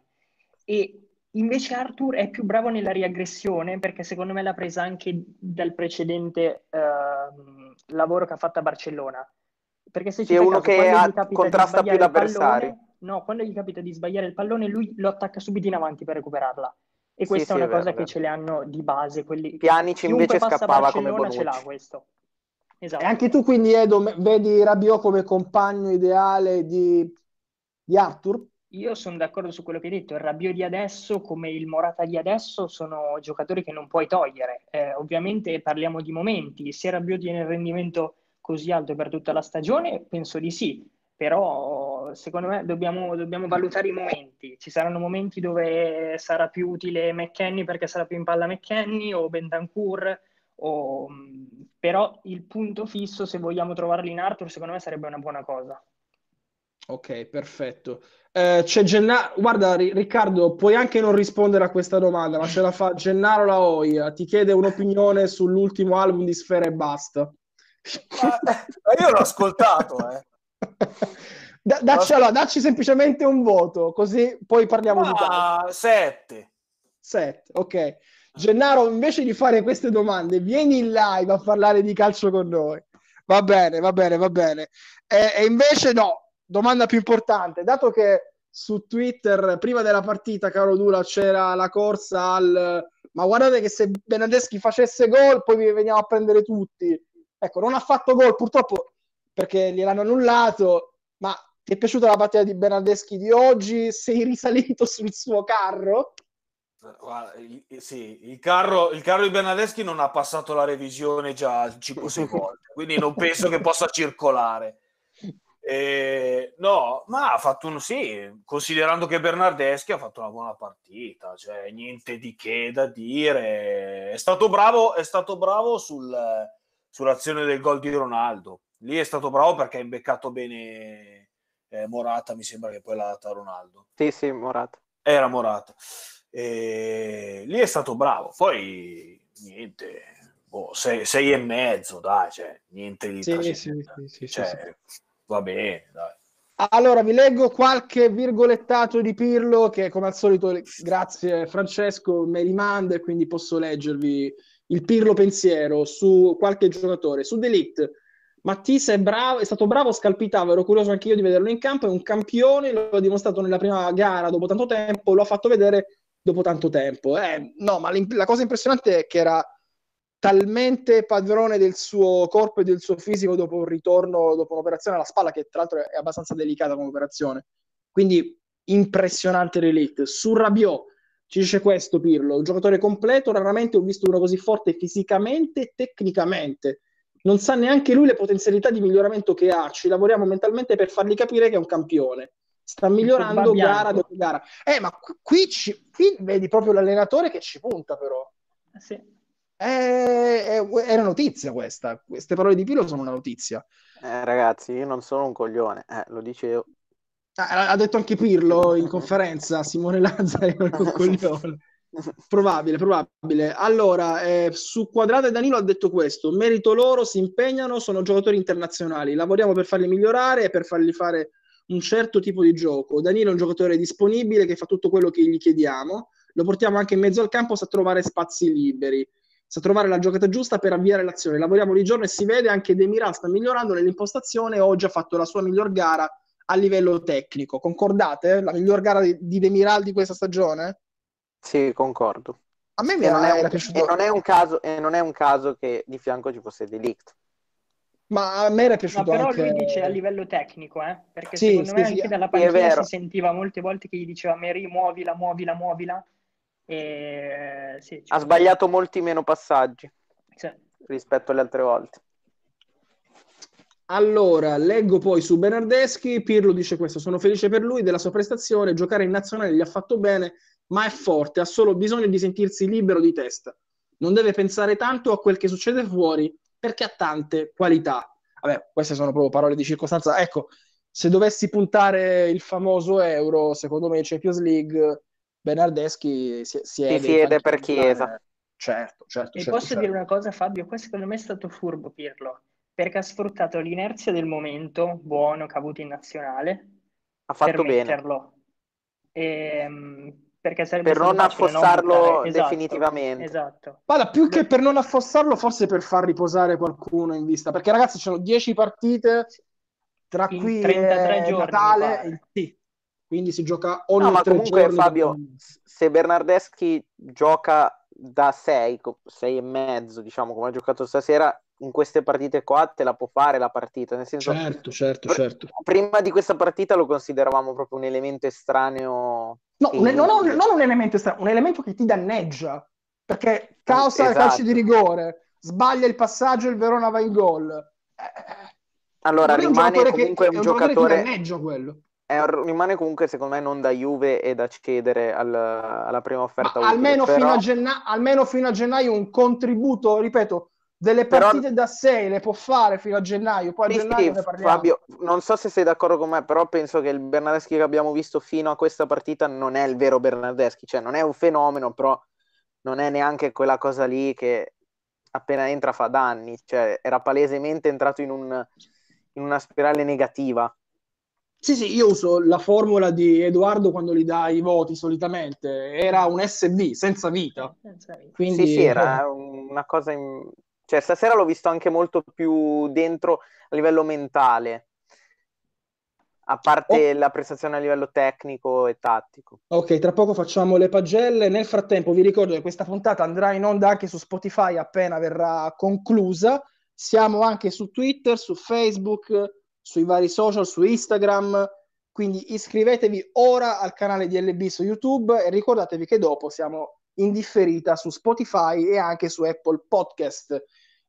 E invece Arthur è più bravo nella riaggressione, perché secondo me l'ha presa anche dal precedente uh, lavoro che ha fatto a Barcellona. Perché se ci c'è uno caso, che ha, contrasta più l'avversario. Pallone, no, quando gli capita di sbagliare il pallone lui lo attacca subito in avanti per recuperarla. E sì, questa sì, è una è cosa vero, che vero. Ce le hanno di base. Quelli... Pjanic invece scappava come Bonucci. Ce l'ha questo. Esatto. E anche tu quindi Edo, vedi Rabiot come compagno ideale di, di Arthur? Io sono d'accordo su quello che hai detto, il Rabiot di adesso come il Morata di adesso sono giocatori che non puoi togliere, eh, ovviamente parliamo di momenti, se Rabiot tiene il rendimento così alto per tutta la stagione penso di sì, però secondo me dobbiamo, dobbiamo valutare i momenti, ci saranno momenti dove sarà più utile McKennie perché sarà più in palla McKennie o Bentancur, o... però il punto fisso se vogliamo trovarli in Arthur secondo me sarebbe una buona cosa. Ok, perfetto. Eh, c'è Gennaro... Guarda, Riccardo, puoi anche non rispondere a questa domanda, ma ce la fa Gennaro Laoia. Ti chiede un'opinione sull'ultimo album di Sfera e Basta. Ma, io l'ho ascoltato, eh. D- dacci, allora, dacci semplicemente un voto, così poi parliamo ah, di tanto. Sette. Sette, ok. Gennaro, invece di fare queste domande, vieni in live a parlare di calcio con noi. Va bene, va bene, va bene. E, e invece no. Domanda più importante, dato che su Twitter prima della partita, caro Dula, c'era la corsa al ma guardate che se Bernardeschi facesse gol poi vi veniamo a prendere tutti. Ecco, non ha fatto gol purtroppo perché gliel'hanno annullato, ma ti è piaciuta la partita di Bernardeschi di oggi? Sei risalito sul suo carro? Guarda, sì, il carro, il carro di Bernardeschi non ha passato la revisione già cinque sei volte, quindi non penso che possa circolare. Eh, no, ma ha fatto un sì, considerando che Bernardeschi ha fatto una buona partita, cioè niente di che da dire, è stato bravo, è stato bravo sul, sull'azione del gol di Ronaldo, lì è stato bravo perché ha imbeccato bene eh, Morata, mi sembra che poi l'ha data Ronaldo. Sì, sì, Morata. Era Morata. Eh, lì è stato bravo, poi niente, boh, sei, sei e mezzo, dai, cioè niente di sì, sì, sì, sì, cioè, sì, sì. Va bene, dai. Allora vi leggo qualche virgolettato di Pirlo che come al solito, grazie Francesco, me li manda e quindi posso leggervi il Pirlo pensiero su qualche giocatore. Su De Ligt, Matisse è bravo, è stato bravo, scalpitava, ero curioso anche io di vederlo in campo, è un campione, lo ha dimostrato nella prima gara dopo tanto tempo, lo ha fatto vedere dopo tanto tempo. Eh, no, ma la cosa impressionante è che era talmente padrone del suo corpo e del suo fisico dopo un ritorno, dopo un'operazione alla spalla, che tra l'altro è abbastanza delicata come operazione, quindi impressionante l'elite. Su Rabiot ci dice questo Pirlo: un giocatore completo, raramente ho visto uno così forte fisicamente e tecnicamente, non sa neanche lui le potenzialità di miglioramento che ha, ci lavoriamo mentalmente per fargli capire che è un campione, sta migliorando gara dopo gara. Eh, ma qui, ci, qui vedi proprio l'allenatore che ci punta, però. Sì. È, è, è una notizia questa. Queste parole di Pirlo sono una notizia. Eh, ragazzi, io non sono un coglione, eh, lo dicevo. Ah, ha detto anche Pirlo in conferenza, Simone Lazzari è un coglione. Probabile, probabile. Allora, eh, su Quadrato e Danilo ha detto questo: merito loro, si impegnano, sono giocatori internazionali, lavoriamo per farli migliorare e per fargli fare un certo tipo di gioco. Danilo è un giocatore disponibile che fa tutto quello che gli chiediamo, lo portiamo anche in mezzo al campo, sa trovare spazi liberi, sa trovare la giocata giusta per avviare l'azione, lavoriamo ogni giorno e si vede. Anche Demiral sta migliorando nell'impostazione, oggi ha fatto la sua miglior gara a livello tecnico. Concordate? La miglior gara di Demiral di questa stagione? Sì, concordo. A me mi era, non è un, era piaciuto. E non è un caso, e non è un caso che di fianco ci fosse De Ligt. Ma a me era piaciuto. Ma però anche... lui dice a livello tecnico, eh? Perché sì, secondo me sì, anche sì. Dalla panchina si sentiva molte volte che gli diceva Meri, muovila, muovila, muovila. E... Sì, cioè... ha sbagliato molti meno passaggi sì. rispetto alle altre volte. Allora, leggo poi su Bernardeschi, Pirlo dice questo: sono felice per lui della sua prestazione, giocare in nazionale gli ha fatto bene, ma è forte, ha solo bisogno di sentirsi libero di testa. Non deve pensare tanto a quel che succede fuori perché ha tante qualità. Vabbè, queste sono proprio parole di circostanza. Ecco, se dovessi puntare il famoso euro, secondo me Champions League, Bernardeschi si, si è siede per Chiesa. Certo, certo. E certo, posso certo. dire una cosa, Fabio? Qua secondo me è stato furbo Pirlo, perché ha sfruttato l'inerzia del momento buono che ha avuto in nazionale. Ha fatto per bene. Ehm... Perché sarebbe per non affossarlo non definitivamente. Esatto. Guarda, più che per non affossarlo, forse per far riposare qualcuno in vista. Perché ragazzi, ci sono dieci partite tra in qui e giorni, Natale. Sì. Quindi si gioca ogni no, ma tre comunque, giorni. Fabio, se Bernardeschi gioca da sei, sei e mezzo, diciamo, come ha giocato stasera, in queste partite qua te la può fare la partita. Nel senso, certo, certo, pr- certo. Prima di questa partita lo consideravamo proprio un elemento estraneo. No, sì. un, non, non, non un elemento strano, un elemento che ti danneggia, perché causa esatto. calci di rigore, sbaglia il passaggio e il Verona va in gol. Allora rimane un comunque che, un, un giocatore, giocatore quello. È un, rimane comunque secondo me non da Juve e da cedere al, alla prima offerta utile, almeno, però... fino a genna- almeno fino a gennaio un contributo, ripeto, delle partite però... da sei le può fare fino a gennaio, poi a sì, gennaio sì, ne parliamo. Fabio, non so se sei d'accordo con me, però penso che il Bernardeschi che abbiamo visto fino a questa partita non è il vero Bernardeschi, cioè non è un fenomeno, però non è neanche quella cosa lì che appena entra fa danni, cioè era palesemente entrato in, un, in una spirale negativa. Sì, sì, io uso la formula di Edoardo quando gli dà i voti solitamente, era un S V, senza vita. Quindi... Sì, sì, era una cosa... In... Cioè, stasera l'ho visto anche molto più dentro a livello mentale, a parte oh. la prestazione a livello tecnico e tattico. Ok, tra poco facciamo le pagelle. Nel frattempo vi ricordo che questa puntata andrà in onda anche su Spotify appena verrà conclusa. Siamo anche su Twitter, su Facebook, sui vari social, su Instagram. Quindi iscrivetevi ora al canale di L B su YouTube e ricordatevi che dopo siamo... in differita su Spotify e anche su Apple Podcast.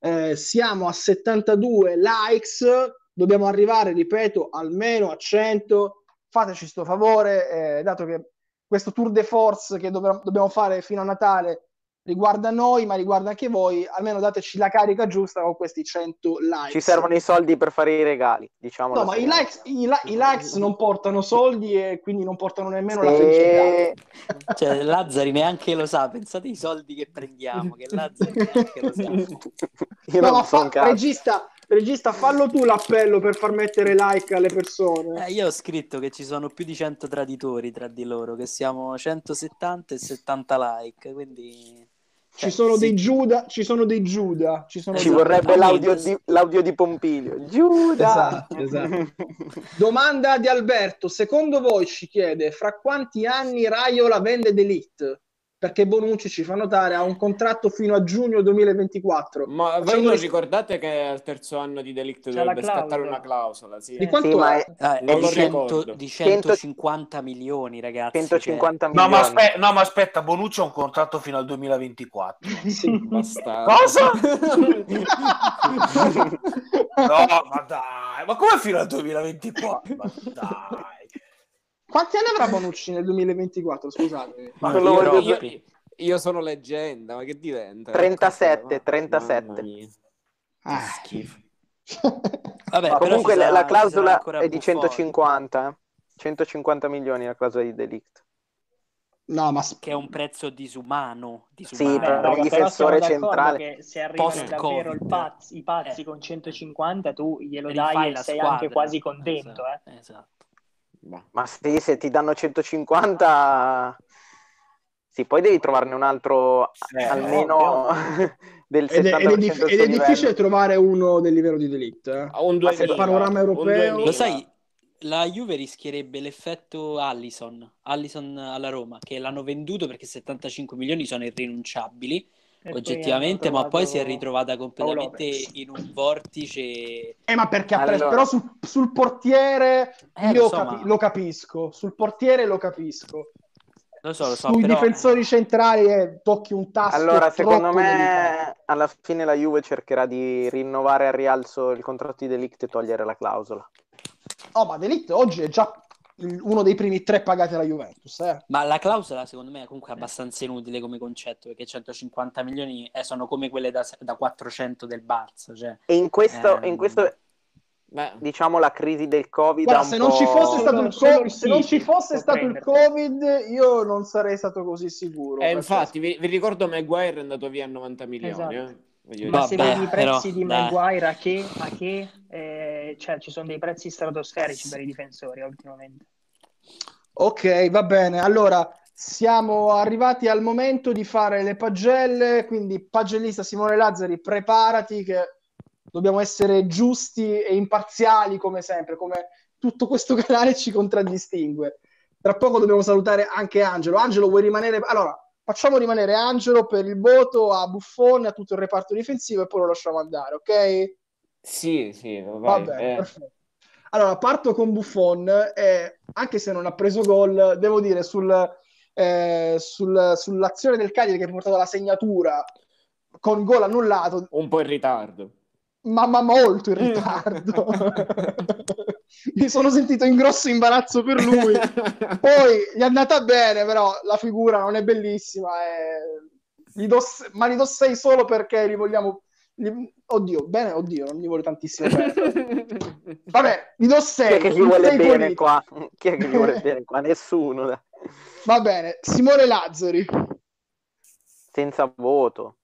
Eh, siamo a settantadue likes, dobbiamo arrivare, ripeto, almeno a cento. Fateci sto favore, eh, dato che questo tour de force che dov- dobbiamo fare fino a Natale riguarda noi, ma riguarda anche voi. Almeno dateci la carica giusta con questi cento likes. Ci servono i soldi per fare i regali, diciamo. No, ma i likes, i, la- i likes non portano soldi e quindi non portano nemmeno sì. la felicità. Cioè, Lazzari neanche lo sa. Pensate ai soldi che prendiamo, che Lazzari neanche lo sa. Io no, non ma fa- regista, regista, fallo tu l'appello per far mettere like alle persone. Eh, io ho scritto che ci sono più di cento traditori tra di loro, che siamo centosettanta e settanta like, quindi... Ci sono, sì. dei Giuda, ci sono dei Giuda, ci sono ci dei... vorrebbe l'audio di, l'audio di Pompilio. Giuda! Esatto, esatto. Domanda di Alberto: secondo voi, ci chiede, fra quanti anni Raiola vende De Ligt? Perché Bonucci, ci fa notare, ha un contratto fino a giugno duemilaventiquattro. Ma facciamo voi non le... ricordate che al terzo anno di De Ligt dovrebbe scattare una clausola? Sì. Di quanto sì, ma è? Ah, non è lo cento, di centocinquanta cento... milioni, ragazzi. centocinquanta cioè... milioni. No ma, aspe... no, ma aspetta, Bonucci ha un contratto fino al duemilaventiquattro. Sì, bastardo. Cosa? No, ma dai, ma come fino al duemilaventiquattro? Ma dai. Quanti anni avrà Bonucci nel duemilaventiquattro? Scusate. Ma io, voglio... io, io sono leggenda, ma che diventa? trentasette. Ah, schifo. Vabbè, ma comunque sarà, la clausola è di centocinquanta. centocinquanta milioni la clausola di De Ligt. No, ma... che è un prezzo disumano, disumano. Sì, per un difensore centrale che se arriva davvero il pazzi, i pazzi eh. con centocinquanta tu glielo Rifai dai e sei squadra. Anche quasi contento, esatto, eh. esatto. Ma sì, se ti danno centocinquanta sì, poi devi trovarne un altro eh, almeno eh, del settanta per cento ed è, ed è, dif- ed è difficile trovare uno del livello di De Ligt, eh. un duemila, il panorama europeo. Lo sai, la Juve rischierebbe l'effetto Allison, Allison alla Roma, che l'hanno venduto perché settantacinque milioni sono irrinunciabili e oggettivamente, poi ma poi si è ritrovata completamente in un vortice. Eh, ma perché allora... preso... però sul, sul portiere eh, io lo, so, capi... ma... lo capisco, sul portiere lo capisco. Lo so, lo so, sui però... difensori centrali eh, tocchi un tasto. Allora, secondo me, delicante. Alla fine la Juve cercherà di rinnovare al rialzo il contratto di De Ligt e togliere la clausola. Oh, ma De Ligt oggi è già uno dei primi tre pagati alla Juventus, eh. Ma la clausola secondo me è comunque abbastanza inutile come concetto, perché centocinquanta milioni eh, sono come quelle da, da quattrocento del Barça, cioè. E in questo, ehm... in questo beh, diciamo la crisi del Covid. Guarda, un se, non ci fosse stato il co- sì, se non ci fosse stato il Covid io non sarei stato così sicuro. Eh, infatti vi, vi ricordo Maguire è andato via a novanta milioni, esatto. eh. Ma se vedi i prezzi però, di Maguire a che, a che eh, cioè ci sono dei prezzi stratosferici per i difensori ultimamente. Ok, va bene, allora siamo arrivati al momento di fare le pagelle, quindi pagellista Simone Lazzari preparati che dobbiamo essere giusti e imparziali come sempre, come tutto questo canale ci contraddistingue. Tra poco dobbiamo salutare anche Angelo. Angelo, vuoi rimanere? Allora facciamo rimanere Angelo per il voto a Buffon, a tutto il reparto difensivo e poi lo lasciamo andare, ok? Sì, sì, vai. Va bene, eh. perfetto. Allora, parto con Buffon, eh, anche se non ha preso gol, devo dire, sul, eh, sul, sull'azione del Cagliari che ha portato alla segnatura con gol annullato. Un po' in ritardo. Ma, ma molto in ritardo. Mi sono sentito in grosso imbarazzo per lui. Poi gli è andata bene, però la figura non è bellissima. È... Gli do... Ma gli do sei solo perché li vogliamo... Li... Oddio, bene, oddio, non gli voglio tantissimo bene. Vabbè, gli do sei. Chi è che gli vuole bene pulito. Qua? Chi è che gli vuole bene qua? Nessuno. Va bene, Simone Lazzari. Senza voto.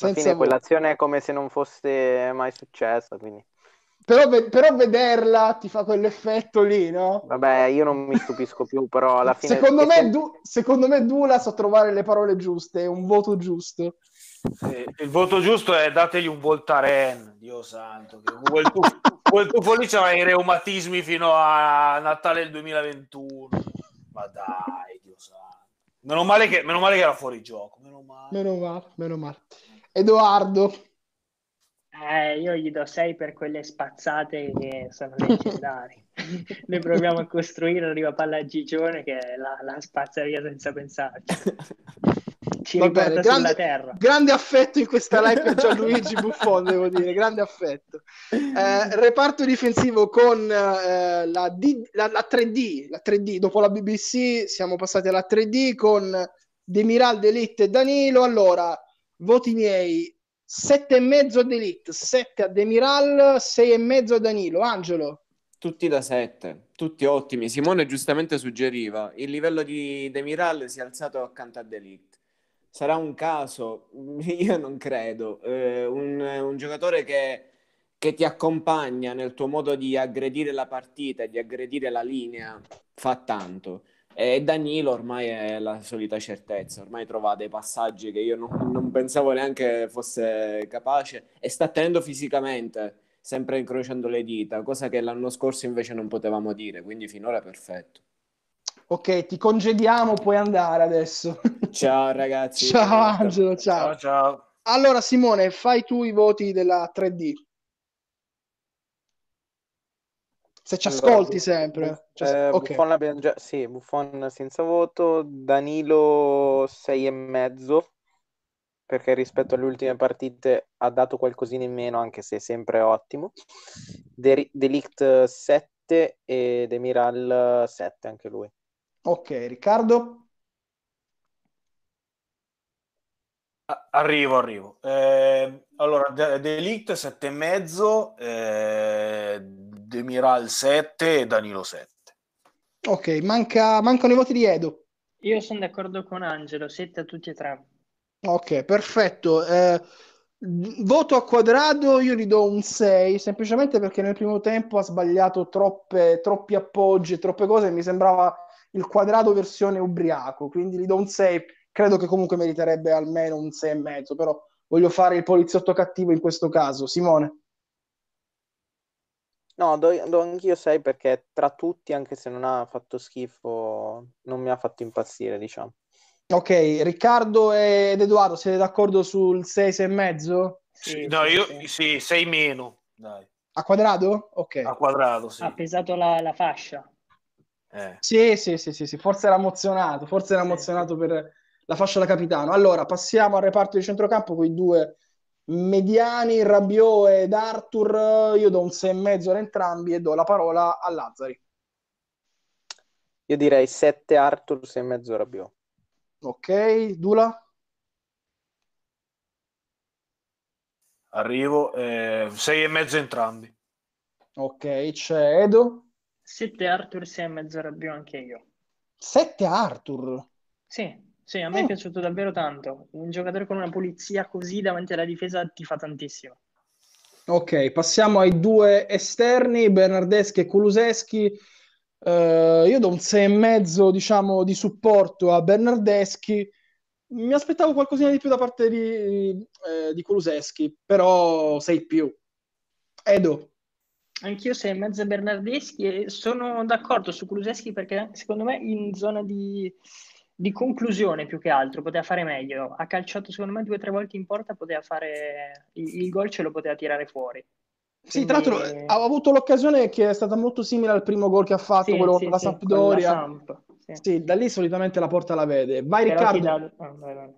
Alla fine quell'azione è come se non fosse mai successa, quindi... Però, però vederla ti fa quell'effetto lì, no? Vabbè, io non mi stupisco più, però alla fine... Secondo me, du- secondo me Dula sa trovare le parole giuste, un voto giusto. Sì, il voto giusto è dategli un Voltaren, Dio santo. Che quel, tufo, quel tufo lì c'ha i reumatismi fino a Natale del duemilaventuno. Ma dai, Dio santo. Meno male che, meno male che era fuori gioco. Meno male, meno male. Meno male. Edoardo. Eh, io gli do sei per quelle spazzate che sono leggendari. Noi proviamo a costruire, arriva palla a Gigione che la, la spazza via senza pensarci. Ci Va riporta bene, sulla grande, terra. Grande affetto in questa live per Gianluigi Buffon, devo dire, grande affetto. Eh, reparto difensivo con eh, la, D, la, la tre D, la tre D, dopo la B B C siamo passati alla tre D con Demiral, De Ligt e Danilo. Allora, voti miei. sette e mezzo a De Ligt, sette a Demiral, sei e mezzo a Danilo. Angelo? Tutti da sette, tutti ottimi. Simone giustamente suggeriva il livello di Demiral si è alzato accanto a De Ligt. Sarà un caso? Io non credo. Eh, un, un giocatore che, che ti accompagna nel tuo modo di aggredire la partita, di aggredire la linea, fa tanto. E Danilo ormai è la solita certezza, ormai trova dei passaggi che io non, non pensavo neanche fosse capace e sta tenendo fisicamente, sempre incrociando le dita, cosa che l'anno scorso invece non potevamo dire, quindi finora è perfetto. Ok, ti congediamo, puoi andare adesso. Ciao ragazzi. Ciao Angelo, ciao. Ciao, ciao. Allora Simone, fai tu i voti della tre D. Se ci ascolti allora, sempre eh, okay. Buffon l'abbiamo già... sì, Buffon senza voto, Danilo sei e mezzo perché rispetto alle ultime partite ha dato qualcosina in meno anche se sempre ottimo, De, De Ligt sette e Demiral sette anche lui. Ok, Riccardo? A- Arrivo, arrivo. Eh, allora, De De Ligt sette e mezzo, eh, Demiral sette e Danilo sette. Ok, manca, mancano i voti di Edo. Io sono d'accordo con Angelo, sette a tutti e tre. Ok, perfetto. Eh, voto a Quadrado io gli do un sei, semplicemente perché nel primo tempo ha sbagliato troppe, troppi appoggi, troppe cose, mi sembrava il Quadrado versione ubriaco, quindi gli do un sei. Credo che comunque meriterebbe almeno un sei e mezzo, però voglio fare il poliziotto cattivo in questo caso. Simone? No, do, do anch'io sei perché tra tutti, anche se non ha fatto schifo, non mi ha fatto impazzire, diciamo. Ok, Riccardo ed Edoardo, siete d'accordo sul sei, sei e mezzo? Sì, no, sì, io sì, sì, sei meno. Dai. A Quadrado? Ok. A Quadrado, sì. Ha pesato la, la fascia. Eh. Sì, sì, sì, sì, sì, forse era emozionato, forse era emozionato per la fascia da capitano. Allora, passiamo al reparto di centrocampo con i due mediani, Rabiot ed Arthur. Io do un sei e mezzo ad entrambi e do la parola a Lazzari. Io direi sette Arthur, sei e mezzo Rabiot. Ok, Dula? Arrivo, eh, sei e mezzo entrambi. Ok, c'è Edo. sette Arthur, sei e mezzo Rabiot anche io. sette Arthur? Sì. Sì, a me è piaciuto davvero tanto. Un giocatore con una pulizia così davanti alla difesa ti fa tantissimo. Ok, passiamo ai due esterni, Bernardeschi e Kulusevski. Uh, io do un sei e mezzo, diciamo, di supporto a Bernardeschi. Mi aspettavo qualcosina di più da parte di, eh, di Kulusevski, però sei più. Edo? Anch'io sei e mezzo a Bernardeschi e sono d'accordo su Kulusevski perché secondo me in zona di... di conclusione più che altro, poteva fare meglio, ha calciato secondo me due o tre volte in porta, poteva fare il, il gol, ce lo poteva tirare fuori. Quindi... Sì, tra l'altro ha avuto l'occasione che è stata molto simile al primo gol che ha fatto, sì, quello sì, con la sì, Sampdoria. Con la Samp, sì. Sì, da lì solitamente la porta la vede. Vai Riccardo. Dà... Oh, vai, vai.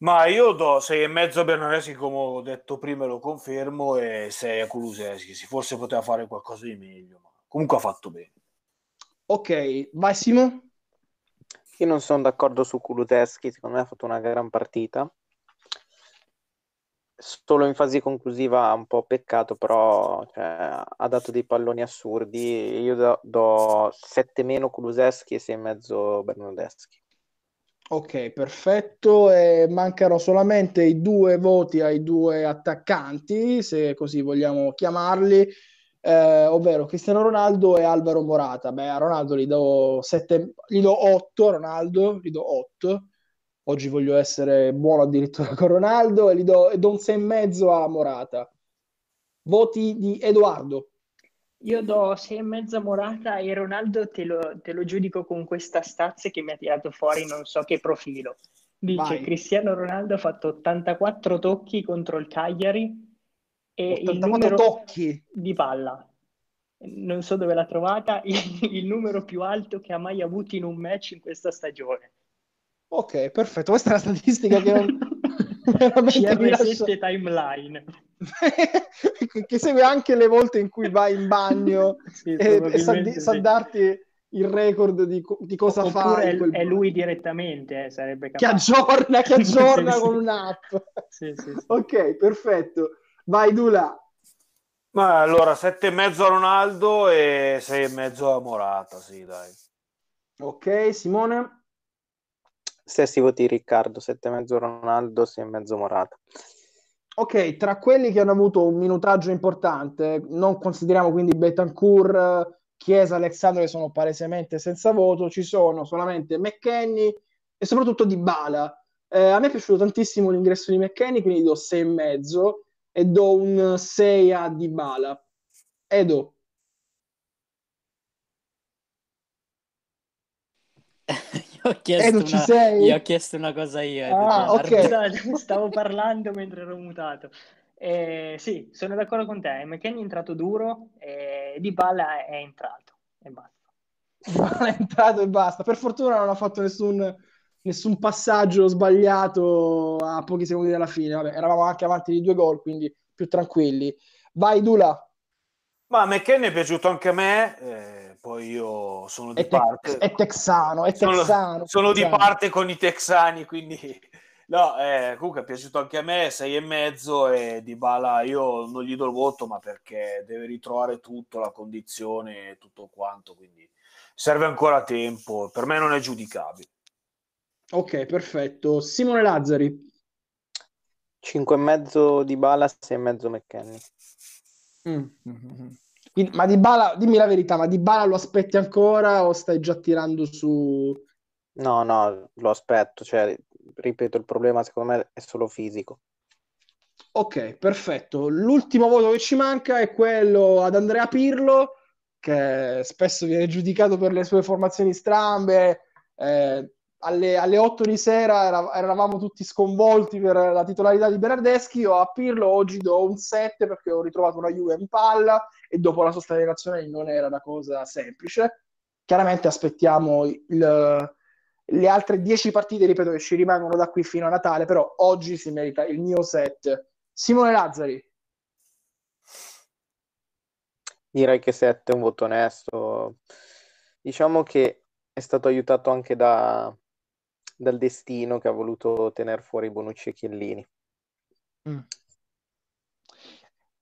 Ma io do sei e mezzo Bernardeschi, come ho detto prima e lo confermo, e sei a Kulusevski, si forse poteva fare qualcosa di meglio, ma comunque ha fatto bene. Ok, vai Simo. Io non sono d'accordo su Kulusevski, secondo me ha fatto una gran partita. Solo in fase conclusiva un po' peccato, però cioè, ha dato dei palloni assurdi. Io do, do sette meno Kulusevski e sei e mezzo Bernardeschi. Ok, perfetto. E mancano solamente i due voti ai due attaccanti, se così vogliamo chiamarli. Eh, ovvero Cristiano Ronaldo e Alvaro Morata. Beh, a Ronaldo gli do sette, gli do otto, Ronaldo gli do otto. Oggi voglio essere buono addirittura con Ronaldo e gli do, e do un sei e mezzo a Morata. Voti di Edoardo. Io do sei e mezzo a Morata e Ronaldo te lo, te lo giudico con questa stazza che mi ha tirato fuori non so che profilo. Dice Vai. Cristiano Ronaldo ha fatto ottantaquattro tocchi contro il Cagliari e il numero tocchi di palla non so dove l'ha trovata, il, il numero più alto che ha mai avuto in un match in questa stagione. Ok, perfetto, questa è la statistica che non... veramente mi lascia... timeline che segue anche le volte in cui vai in bagno sì, e, e sa, di, sì. sa darti il record di, di cosa fa. È, quel... è lui direttamente eh, sarebbe capace. Che aggiorna, che aggiorna sì, con sì. un'app sì, sì, sì. Ok, perfetto. Vai Dula. Ma allora sette e mezzo a Ronaldo e sei e mezzo a Morata, sì, dai. Ok, Simone. Stessi voti Riccardo, sette e mezzo Ronaldo, sei e mezzo Morata. Ok, tra quelli che hanno avuto un minutaggio importante, non consideriamo quindi Bentancur, Chiesa, Alexandro che sono palesemente senza voto, ci sono solamente McKennie e soprattutto Dybala. Eh, a me è piaciuto tantissimo l'ingresso di McKennie, quindi do sei e mezzo. E do un sei a Dybala. Edo. Io ho chiesto, Edo, una... ci sei? Io ho chiesto una cosa io. Edo, ah, okay. Stavo parlando mentre ero mutato. Eh, sì, sono d'accordo con te. McKennie è entrato duro e Dybala è entrato. E basta. Dybala è entrato e basta. Per fortuna non ha fatto nessun... nessun passaggio sbagliato a pochi secondi dalla fine. Vabbè, eravamo anche avanti di due gol, quindi più tranquilli. Vai Dula. Ma McKennie è piaciuto anche a me, eh, poi io sono di è te- parte... È texano, è texano. Sono, sono di parte con i texani, quindi... No, eh, comunque è piaciuto anche a me, sei e mezzo, e Dybala io non gli do il voto, ma perché deve ritrovare tutto, la condizione, tutto quanto, quindi serve ancora tempo, per me non è giudicabile. Ok, perfetto. Simone Lazzari. Cinque e mezzo Dybala, sei e mezzo McKennie. Mm. Mm-hmm. Quindi, ma Dybala, dimmi la verità, ma Dybala lo aspetti ancora o stai già tirando su? No, no, lo aspetto, cioè, ripeto, il problema secondo me è solo fisico. Ok, perfetto. L'ultimo voto che ci manca è quello ad Andrea Pirlo, che spesso viene giudicato per le sue formazioni strambe. eh, alle, alle otto di sera era, eravamo tutti sconvolti per la titolarità di Bernardeschi. Io a Pirlo oggi do un sette perché ho ritrovato una Juve in palla e dopo la sosta dei nazionali non era una cosa semplice. Chiaramente aspettiamo il, le altre dieci partite, ripeto, che ci rimangono da qui fino a Natale, però oggi si merita il mio set. Simone Lazzari. Direi che sette è un voto onesto. Diciamo che è stato aiutato anche da... dal destino che ha voluto tenere fuori Bonucci e Chiellini. Mm.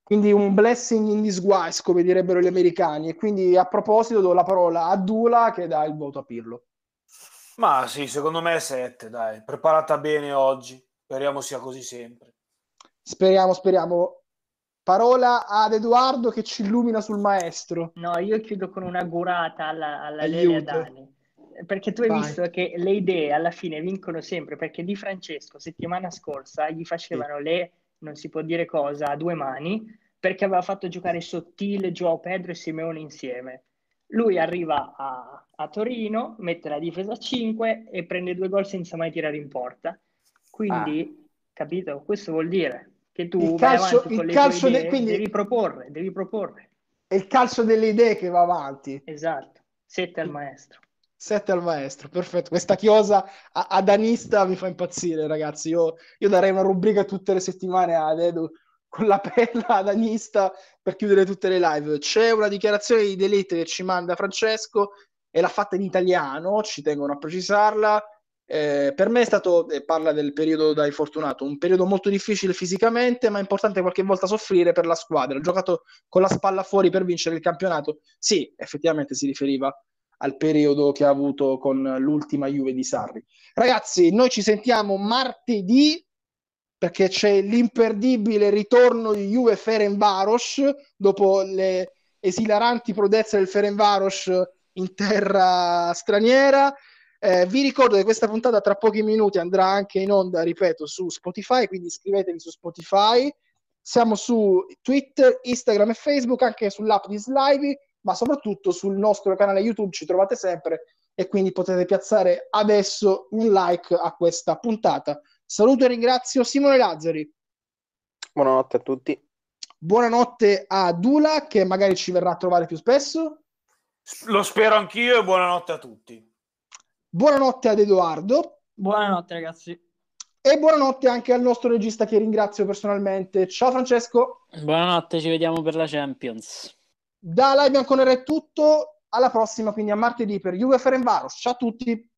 Quindi un blessing in disguise, come direbbero gli americani. E quindi a proposito do la parola a Dula, che dà il voto a Pirlo. Ma sì, secondo me è sette, dai. Preparata bene oggi. Speriamo sia così sempre. Speriamo, speriamo. Parola ad Edoardo che ci illumina sul maestro. No, io chiudo con una gurata alla, alla Lele Adani. Perché tu hai Vai. visto che le idee alla fine vincono sempre, perché Di Francesco settimana scorsa gli facevano sì. le, non si può dire cosa, a due mani, perché aveva fatto giocare Sottile, Joao Pedro e Simeone insieme. Lui arriva a, a Torino, mette la difesa a cinque e prende due gol senza mai tirare in porta. Quindi, ah. capito? Questo vuol dire che tu il vai calcio, avanti con le calcio idee, de, quindi... devi proporre, devi proporre. È il calcio delle idee che va avanti. Esatto, sette al maestro. Sette al maestro, perfetto. Questa chiosa adanista mi fa impazzire, ragazzi. Io, io darei una rubrica tutte le settimane ad Edu, con la perla adanista per chiudere tutte le live. C'è una dichiarazione di De Ligt che ci manda Francesco e l'ha fatta in italiano, ci tengono a precisarla. Eh, per me è stato, eh, parla del periodo da infortunato, un periodo molto difficile fisicamente, ma è importante qualche volta soffrire per la squadra. Ho giocato con la spalla fuori per vincere il campionato. Sì, effettivamente si riferiva al periodo che ha avuto con l'ultima Juve di Sarri. Ragazzi, noi ci sentiamo martedì, perché c'è l'imperdibile ritorno di Juve Ferencváros dopo le esilaranti prodezze del Ferencváros in terra straniera. Eh, vi ricordo che questa puntata tra pochi minuti andrà anche in onda, ripeto, su Spotify, quindi iscrivetevi su Spotify. Siamo su Twitter, Instagram e Facebook, anche sull'app di Slivey, ma soprattutto sul nostro canale YouTube ci trovate sempre e quindi potete piazzare adesso un like a questa puntata. Saluto e ringrazio Simone Lazzari. Buonanotte a tutti. Buonanotte a Dula, che magari ci verrà a trovare più spesso. Lo spero anch'io, e buonanotte a tutti. Buonanotte ad Edoardo. Buonanotte, ragazzi. E buonanotte anche al nostro regista, che ringrazio personalmente. Ciao Francesco. Buonanotte, ci vediamo per la Champions. Da La Bianconera è tutto, alla prossima, quindi a martedì per Juve Ferencváros. Ciao a tutti.